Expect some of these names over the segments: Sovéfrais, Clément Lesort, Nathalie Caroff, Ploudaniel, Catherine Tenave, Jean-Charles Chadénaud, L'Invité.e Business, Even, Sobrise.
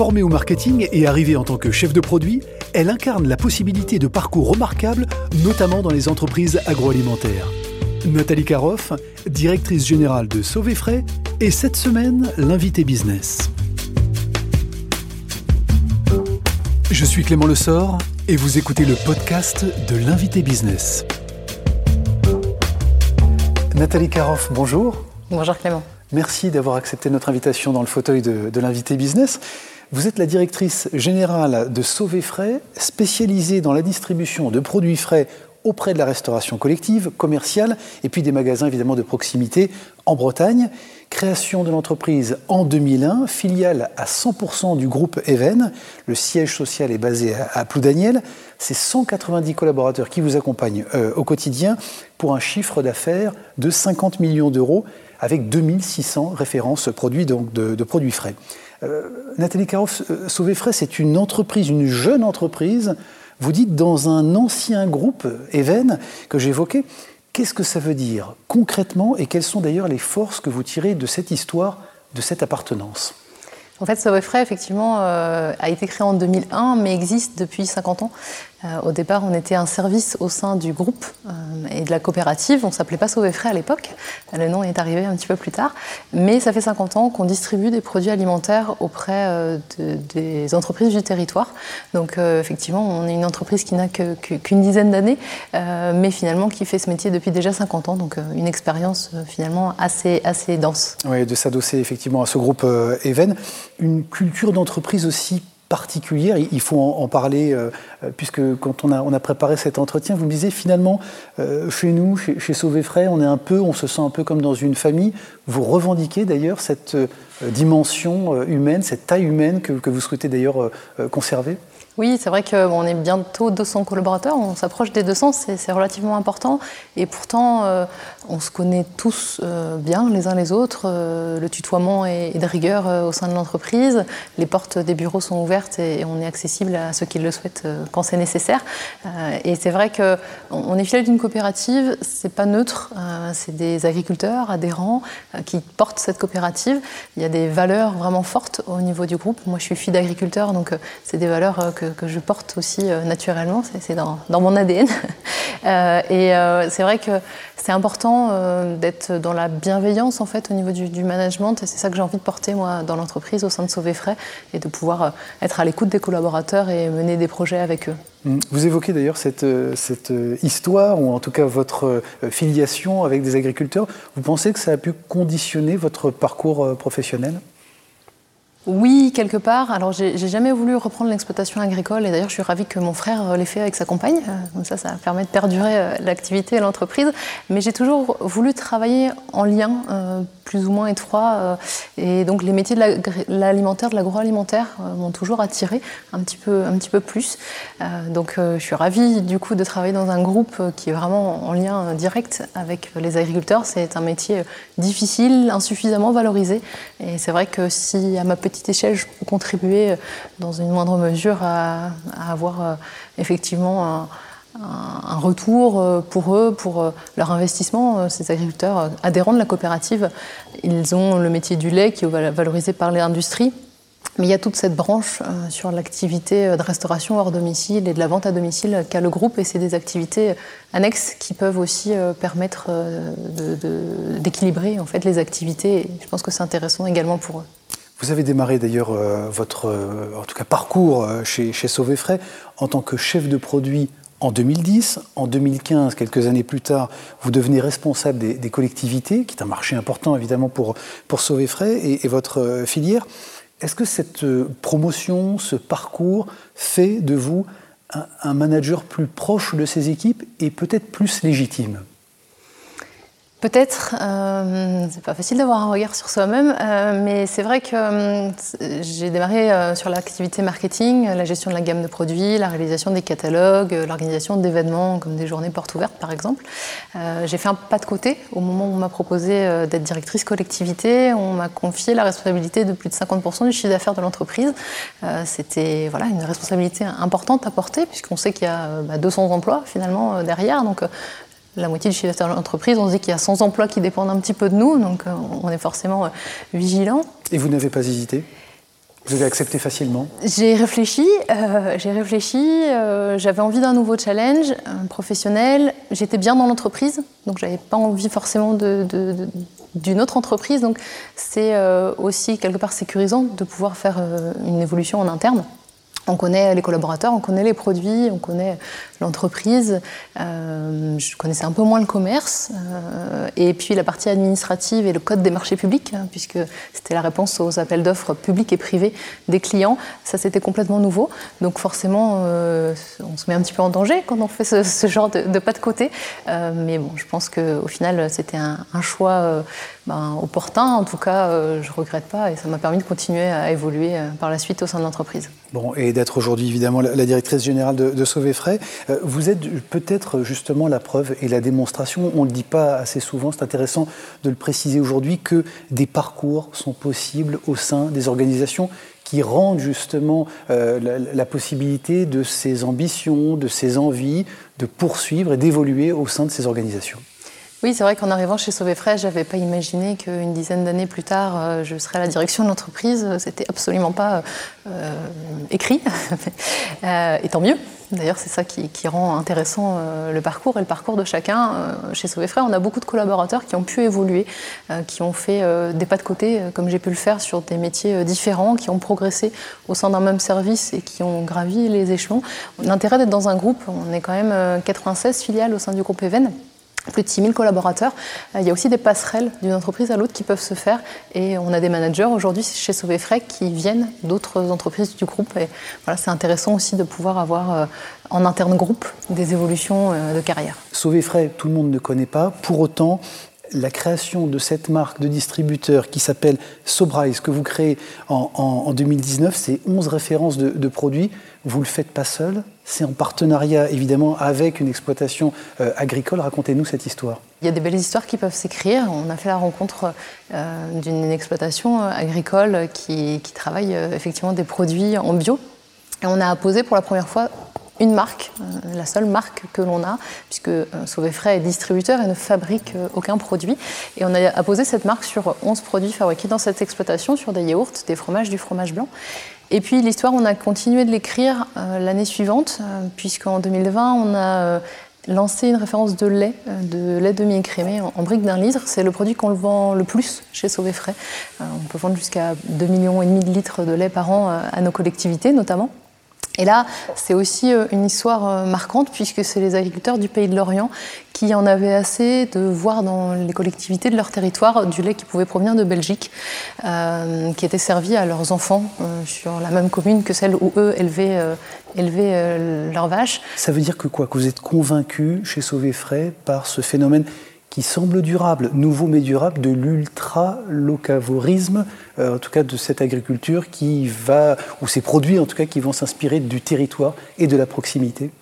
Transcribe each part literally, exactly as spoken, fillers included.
Formée au marketing et arrivée en tant que chef de produit, elle incarne la possibilité de parcours remarquables, notamment dans les entreprises agroalimentaires. Nathalie Caroff, directrice générale de Sovéfrais, est cette semaine l'invité business. Je suis Clément Lesort et vous écoutez le podcast de l'invité business. Nathalie Caroff, bonjour. Bonjour Clément. Merci d'avoir accepté notre invitation dans le fauteuil de, de l'invité business. Vous êtes la directrice générale de Sovéfrais, spécialisée dans la distribution de produits frais auprès de la restauration collective, commerciale, et puis des magasins évidemment de proximité en Bretagne. Création de l'entreprise en deux mille un, filiale à cent pour cent du groupe Even. Le siège social est basé à Ploudaniel. C'est cent quatre-vingt-dix collaborateurs qui vous accompagnent euh, au quotidien pour un chiffre d'affaires de cinquante millions d'euros avec deux mille six cents références produits, donc de, de produits frais. Euh, Nathalie Caroff, euh, Sovéfrais, c'est une entreprise, une jeune entreprise. Vous dites dans un ancien groupe, Even, que j'évoquais. Qu'est-ce que ça veut dire concrètement et quelles sont d'ailleurs les forces que vous tirez de cette histoire, de cette appartenance ? En fait, Sovéfrais, effectivement, euh, a été créé en deux mille un, mais existe depuis cinquante ans. Euh, au départ, on était un service au sein du groupe euh, et de la coopérative. On ne s'appelait pas Sovéfrais à l'époque. Le nom est arrivé un petit peu plus tard. Mais ça fait cinquante ans qu'on distribue des produits alimentaires auprès euh, de, des entreprises du territoire. Donc, euh, effectivement, on est une entreprise qui n'a que, que, qu'une dizaine d'années, euh, mais finalement qui fait ce métier depuis déjà cinquante ans. Donc, euh, une expérience euh, finalement assez, assez dense. Oui, de s'adosser effectivement à ce groupe euh, Even. Une culture d'entreprise aussi particulière, il faut en parler, euh, puisque quand on a, on a préparé cet entretien, vous me disiez finalement, euh, chez nous, chez, chez Sovéfrais, on est un peu, on se sent un peu comme dans une famille. Vous revendiquez d'ailleurs cette euh, dimension euh, humaine, cette taille humaine que, que vous souhaitez d'ailleurs euh, conserver ? Oui, c'est vrai qu'on est bientôt deux cents collaborateurs, on s'approche des deux cents, c'est, c'est relativement important. Et pourtant, euh, on se connaît tous euh, bien les uns les autres. Euh, le tutoiement est, est de rigueur euh, au sein de l'entreprise. Les portes des bureaux sont ouvertes et, et on est accessible à ceux qui le souhaitent euh, quand c'est nécessaire. Euh, et c'est vrai qu'on on est filiale d'une coopérative, c'est pas neutre. Euh, c'est des agriculteurs, adhérents euh, qui portent cette coopérative. Il y a des valeurs vraiment fortes au niveau du groupe. Moi, je suis fille d'agriculteur, donc euh, c'est des valeurs euh, que que je porte aussi euh, naturellement, c'est, c'est dans, dans mon A D N. euh, et euh, c'est vrai que c'est important euh, d'être dans la bienveillance en fait, au niveau du, du management, et c'est ça que j'ai envie de porter moi dans l'entreprise au sein de Sovéfrais, et de pouvoir euh, être à l'écoute des collaborateurs et mener des projets avec eux. Vous évoquez d'ailleurs cette, cette histoire, ou en tout cas votre filiation avec des agriculteurs. Vous pensez que ça a pu conditionner votre parcours professionnel ? Oui, quelque part. Alors, j'ai, j'ai jamais voulu reprendre l'exploitation agricole, et d'ailleurs, je suis ravie que mon frère l'ait fait avec sa compagne. Comme ça, ça permet de perdurer l'activité et l'entreprise. Mais j'ai toujours voulu travailler en lien euh, plus ou moins étroit. Euh, et donc, les métiers de l'agri- l'alimentaire, de l'agroalimentaire euh, m'ont toujours attirée un petit peu, un petit peu plus. Euh, donc, euh, je suis ravie du coup de travailler dans un groupe qui est vraiment en lien direct avec les agriculteurs. C'est un métier difficile, insuffisamment valorisé. Et c'est vrai que si à ma petite petite échelle, je peux contribuer dans une moindre mesure à, à avoir effectivement un, un retour pour eux, pour leur investissement. Ces agriculteurs adhérents de la coopérative, ils ont le métier du lait qui est valorisé par l'industrie. Mais il y a toute cette branche sur l'activité de restauration hors domicile et de la vente à domicile qu'a le groupe, et c'est des activités annexes qui peuvent aussi permettre de, de, d'équilibrer en fait les activités. Et je pense que c'est intéressant également pour eux. Vous avez démarré d'ailleurs euh, votre euh, en tout cas, parcours euh, chez, chez Sovéfrais en tant que chef de produit en deux mille dix. En deux mille quinze, quelques années plus tard, vous devenez responsable des, des collectivités, qui est un marché important évidemment pour, pour Sovéfrais et, et votre euh, filière. Est-ce que cette euh, promotion, ce parcours fait de vous un, un manager plus proche de ses équipes et peut-être plus légitime ? Peut-être, euh, c'est pas facile d'avoir un regard sur soi-même, euh, mais c'est vrai que euh, j'ai démarré euh, sur l'activité marketing, la gestion de la gamme de produits, la réalisation des catalogues, euh, l'organisation d'événements comme des journées portes ouvertes par exemple. Euh, j'ai fait un pas de côté au moment où on m'a proposé euh, d'être directrice collectivité. On m'a confié la responsabilité de plus de cinquante pour cent du chiffre d'affaires de l'entreprise. Euh, c'était voilà, une responsabilité importante à porter, puisqu'on sait qu'il y a euh, bah, deux cents emplois finalement euh, derrière. Donc, euh, la moitié du chiffre d'affaires de l'entreprise, on se dit qu'il y a cent emplois qui dépendent un petit peu de nous, donc on est forcément vigilant. Et vous n'avez pas hésité ? Vous avez accepté facilement? J'ai réfléchi, euh, j'ai réfléchi euh, j'avais envie d'un nouveau challenge euh, professionnel. J'étais bien dans l'entreprise, donc j'avais pas envie forcément de, de, de, d'une autre entreprise. Donc c'est euh, aussi quelque part sécurisant de pouvoir faire euh, une évolution en interne. On connaît les collaborateurs, on connaît les produits, on connaît l'entreprise. Euh, je connaissais un peu moins le commerce. Euh, et puis la partie administrative et le code des marchés publics, hein, puisque c'était la réponse aux appels d'offres publics et privés des clients. Ça, c'était complètement nouveau. Donc forcément, euh, on se met un petit peu en danger quand on fait ce, ce genre de, de pas de côté. Euh, mais bon, je pense qu'au final, c'était un, un choix euh, ben, opportun. En tout cas, euh, je ne regrette pas. Et ça m'a permis de continuer à évoluer euh, par la suite au sein de l'entreprise. Bon, et d'être aujourd'hui évidemment la directrice générale de, de Sovéfrais. Vous êtes peut-être justement la preuve et la démonstration, on ne le dit pas assez souvent, c'est intéressant de le préciser aujourd'hui, que des parcours sont possibles au sein des organisations qui rendent justement euh, la, la possibilité de ces ambitions, de ces envies, de poursuivre et d'évoluer au sein de ces organisations. Oui, c'est vrai qu'en arrivant chez Sovéfrais, je n'avais pas imaginé qu'une dizaine d'années plus tard, je serais à la direction de l'entreprise. Ce n'était absolument pas euh, écrit, euh, et tant mieux. D'ailleurs, c'est ça qui, qui rend intéressant euh, le parcours et le parcours de chacun. Euh, chez Sovéfrais, on a beaucoup de collaborateurs qui ont pu évoluer, euh, qui ont fait euh, des pas de côté, euh, comme j'ai pu le faire, sur des métiers euh, différents, qui ont progressé au sein d'un même service et qui ont gravi les échelons. L'intérêt d'être dans un groupe, on est quand même euh, quatre-vingt-seize filiales au sein du groupe Even. Plus de six mille collaborateurs. Il y a aussi des passerelles d'une entreprise à l'autre qui peuvent se faire. Et on a des managers aujourd'hui chez Sovéfrais qui viennent d'autres entreprises du groupe. Et voilà, c'est intéressant aussi de pouvoir avoir en interne groupe des évolutions de carrière. Sovéfrais, tout le monde ne connaît pas. Pour autant, la création de cette marque de distributeur qui s'appelle Sobrise, que vous créez en, en, en deux mille dix-neuf, c'est onze références de, de produits. Vous ne le faites pas seul, c'est en partenariat évidemment avec une exploitation euh, agricole. Racontez-nous cette histoire. Il y a des belles histoires qui peuvent s'écrire. On a fait la rencontre euh, d'une exploitation agricole qui, qui travaille euh, effectivement des produits en bio. Et on a apposé pour la première fois une marque, euh, la seule marque que l'on a, puisque euh, Sovéfrais est distributeur et ne fabrique euh, aucun produit. Et on a apposé cette marque sur onze produits fabriqués dans cette exploitation, sur des yaourts, des fromages, du fromage blanc. Et puis l'histoire, on a continué de l'écrire euh, l'année suivante, euh, puisqu'en deux mille vingt, on a euh, lancé une référence de lait, euh, de lait demi-écrémé en, en brique d'un litre. C'est le produit qu'on le vend le plus chez Sovéfrais. Euh, on peut vendre jusqu'à deux virgule cinq millions de litres de lait par an euh, à nos collectivités, notamment. Et là, c'est aussi une histoire marquante, puisque c'est les agriculteurs du Pays de l'Orient qui en avaient assez de voir dans les collectivités de leur territoire du lait qui pouvait provenir de Belgique, euh, qui était servi à leurs enfants euh, sur la même commune que celle où eux élevaient, euh, élevaient euh, leurs vaches. Ça veut dire que quoi? Que vous êtes convaincus chez Sovéfrais par ce phénomène qui semble durable, nouveau mais durable, de l'ultra-locavorisme, euh, en tout cas de cette agriculture qui va, ou ces produits en tout cas qui vont s'inspirer du territoire et de la proximité.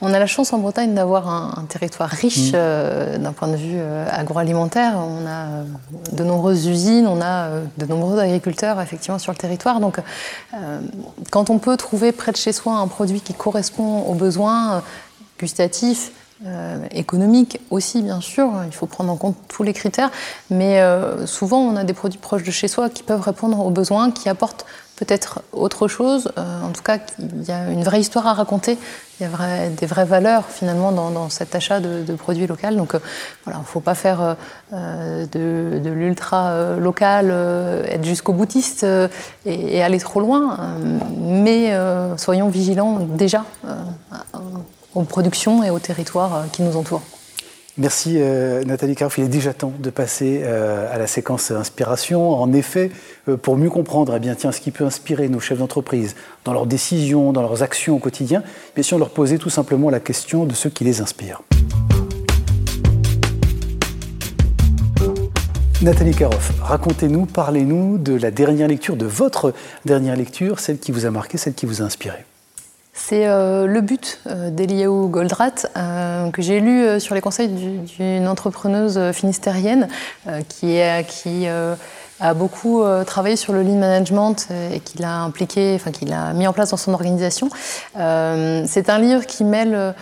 On a la chance en Bretagne d'avoir un, un territoire riche euh, d'un point de vue euh, agroalimentaire. On a de nombreuses usines, on a euh, de nombreux agriculteurs effectivement sur le territoire. Donc euh, quand on peut trouver près de chez soi un produit qui correspond aux besoins euh, gustatifs, Euh, économique aussi, bien sûr, il faut prendre en compte tous les critères, mais euh, souvent on a des produits proches de chez soi qui peuvent répondre aux besoins, qui apportent peut-être autre chose, euh, en tout cas il y a une vraie histoire à raconter, il y a vrai, des vraies valeurs finalement dans, dans cet achat de, de produits locaux, donc euh, voilà, il ne faut pas faire euh, de, de l'ultra euh, local, euh, être jusqu'au boutiste euh, et, et aller trop loin, euh, mais euh, soyons vigilants déjà euh, euh, aux productions et aux territoires qui nous entourent. Merci euh, Nathalie Caroff. Il est déjà temps de passer euh, à la séquence inspiration. En effet, euh, pour mieux comprendre eh bien, tiens, ce qui peut inspirer nos chefs d'entreprise dans leurs décisions, dans leurs actions au quotidien, bien sûr, leur poser tout simplement la question de ceux qui les inspirent. Nathalie Caroff, racontez-nous, parlez-nous de la dernière lecture, de votre dernière lecture, celle qui vous a marqué, celle qui vous a inspiré. C'est euh, le but euh, d'Eliaou Goldratt euh, que j'ai lu euh, sur les conseils du, d'une entrepreneuse finistérienne euh, qui, est, qui euh, a beaucoup euh, travaillé sur le lean management et qui l'a impliqué, enfin qui l'a mis en place dans son organisation. Euh, c'est un livre qui mêle euh,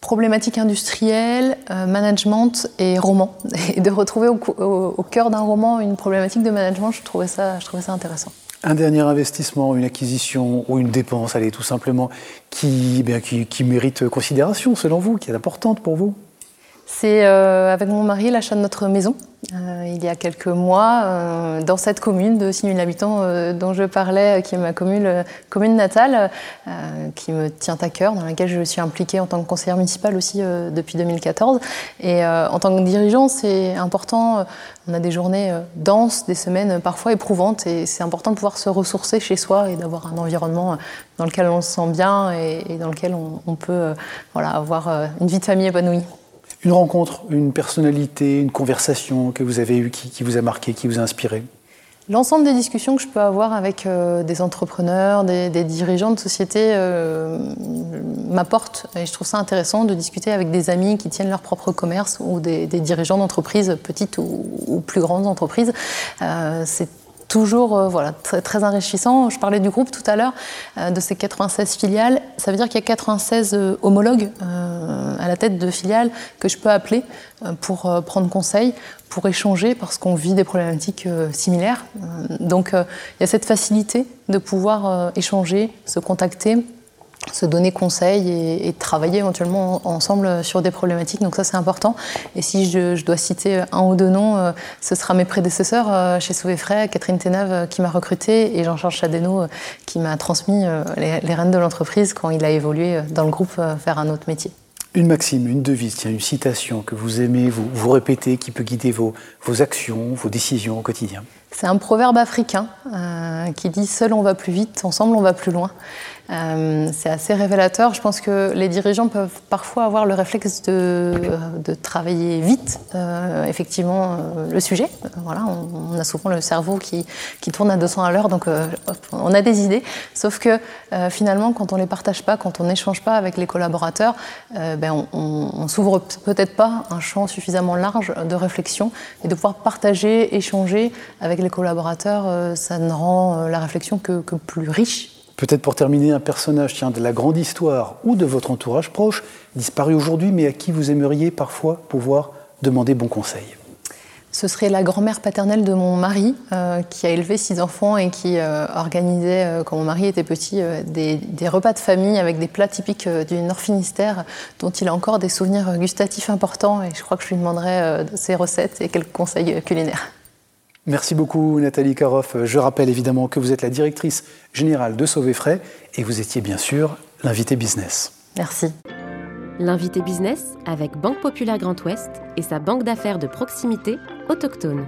problématiques industrielles, euh, management et roman. Et de retrouver au, au, au cœur d'un roman une problématique de management, je trouvais ça, je trouvais ça intéressant. un dernier investissement, une acquisition ou une dépense, allez, tout simplement, qui, bien, qui, qui mérite considération, selon vous, qui est importante pour vous? C'est euh, avec mon mari l'achat de notre maison, euh, il y a quelques mois, euh, dans cette commune de six mille habitants euh, dont je parlais, euh, qui est ma commune, euh, commune natale, euh, qui me tient à cœur, dans laquelle je suis impliquée en tant que conseillère municipale aussi euh, depuis deux mille quatorze. Et euh, en tant que dirigeant, c'est important, euh, on a des journées euh, denses, des semaines parfois éprouvantes, et c'est important de pouvoir se ressourcer chez soi et d'avoir un environnement euh, dans lequel on se sent bien et, et dans lequel on, on peut euh, voilà, avoir euh, une vie de famille épanouie. Une rencontre, une personnalité, une conversation que vous avez eue, qui, qui vous a marqué, qui vous a inspiré? L'ensemble des discussions que je peux avoir avec euh, des entrepreneurs, des, des dirigeants de sociétés euh, m'apportent. Et je trouve ça intéressant de discuter avec des amis qui tiennent leur propre commerce ou des, des dirigeants d'entreprises, petites ou, ou plus grandes entreprises. Euh, c'est toujours euh, voilà, très, très enrichissant. Je parlais du groupe tout à l'heure, euh, de ces quatre-vingt-seize filiales. Ça veut dire qu'il y a quatre-vingt-seize euh, homologues euh, à la tête de filiales que je peux appeler euh, pour euh, prendre conseil, pour échanger, parce qu'on vit des problématiques euh, similaires. Euh, donc euh, il y a cette facilité de pouvoir euh, échanger, se contacter, se donner conseil et, et travailler éventuellement ensemble sur des problématiques. Donc ça, c'est important. Et si je, je dois citer un ou deux noms, euh, ce sera mes prédécesseurs euh, chez Sovéfrais, Catherine Tenave euh, qui m'a recrutée et Jean-Charles Chadénaud euh, qui m'a transmis euh, les, les rênes de l'entreprise quand il a évolué euh, dans le groupe euh, vers un autre métier. Une maxime, une devise, tiens, une citation que vous aimez, vous, vous répétez, qui peut guider vos, vos actions, vos décisions au quotidien? C'est un proverbe africain euh, qui dit « Seul on va plus vite, ensemble on va plus loin ». Euh, c'est assez révélateur. Je pense que les dirigeants peuvent parfois avoir le réflexe de, de travailler vite, euh, effectivement, euh, le sujet. Voilà, on, on a souvent le cerveau qui, qui tourne à deux cents à l'heure, donc euh, hop, on a des idées. Sauf que euh, finalement, quand on ne les partage pas, quand on n'échange pas avec les collaborateurs, euh, ben on ne s'ouvre peut-être pas un champ suffisamment large de réflexion. Et de pouvoir partager, échanger avec les collaborateurs, euh, ça ne rend euh, la réflexion que, que plus riche. Peut-être pour terminer, un personnage tiens, de la grande histoire ou de votre entourage proche, disparu aujourd'hui, mais à qui vous aimeriez parfois pouvoir demander bon conseil? Ce serait la grand-mère paternelle de mon mari, euh, qui a élevé six enfants et qui euh, organisait, euh, quand mon mari était petit, euh, des, des repas de famille avec des plats typiques euh, du Nord Finistère, dont il a encore des souvenirs gustatifs importants. Et je crois que je lui demanderai euh, ses recettes et quelques conseils culinaires. Merci beaucoup Nathalie Caroff. Je rappelle évidemment que vous êtes la directrice générale de Sovéfrais et vous étiez bien sûr l'invité business. Merci. L'invité business avec Banque Populaire Grand Ouest et sa banque d'affaires de proximité autochtone.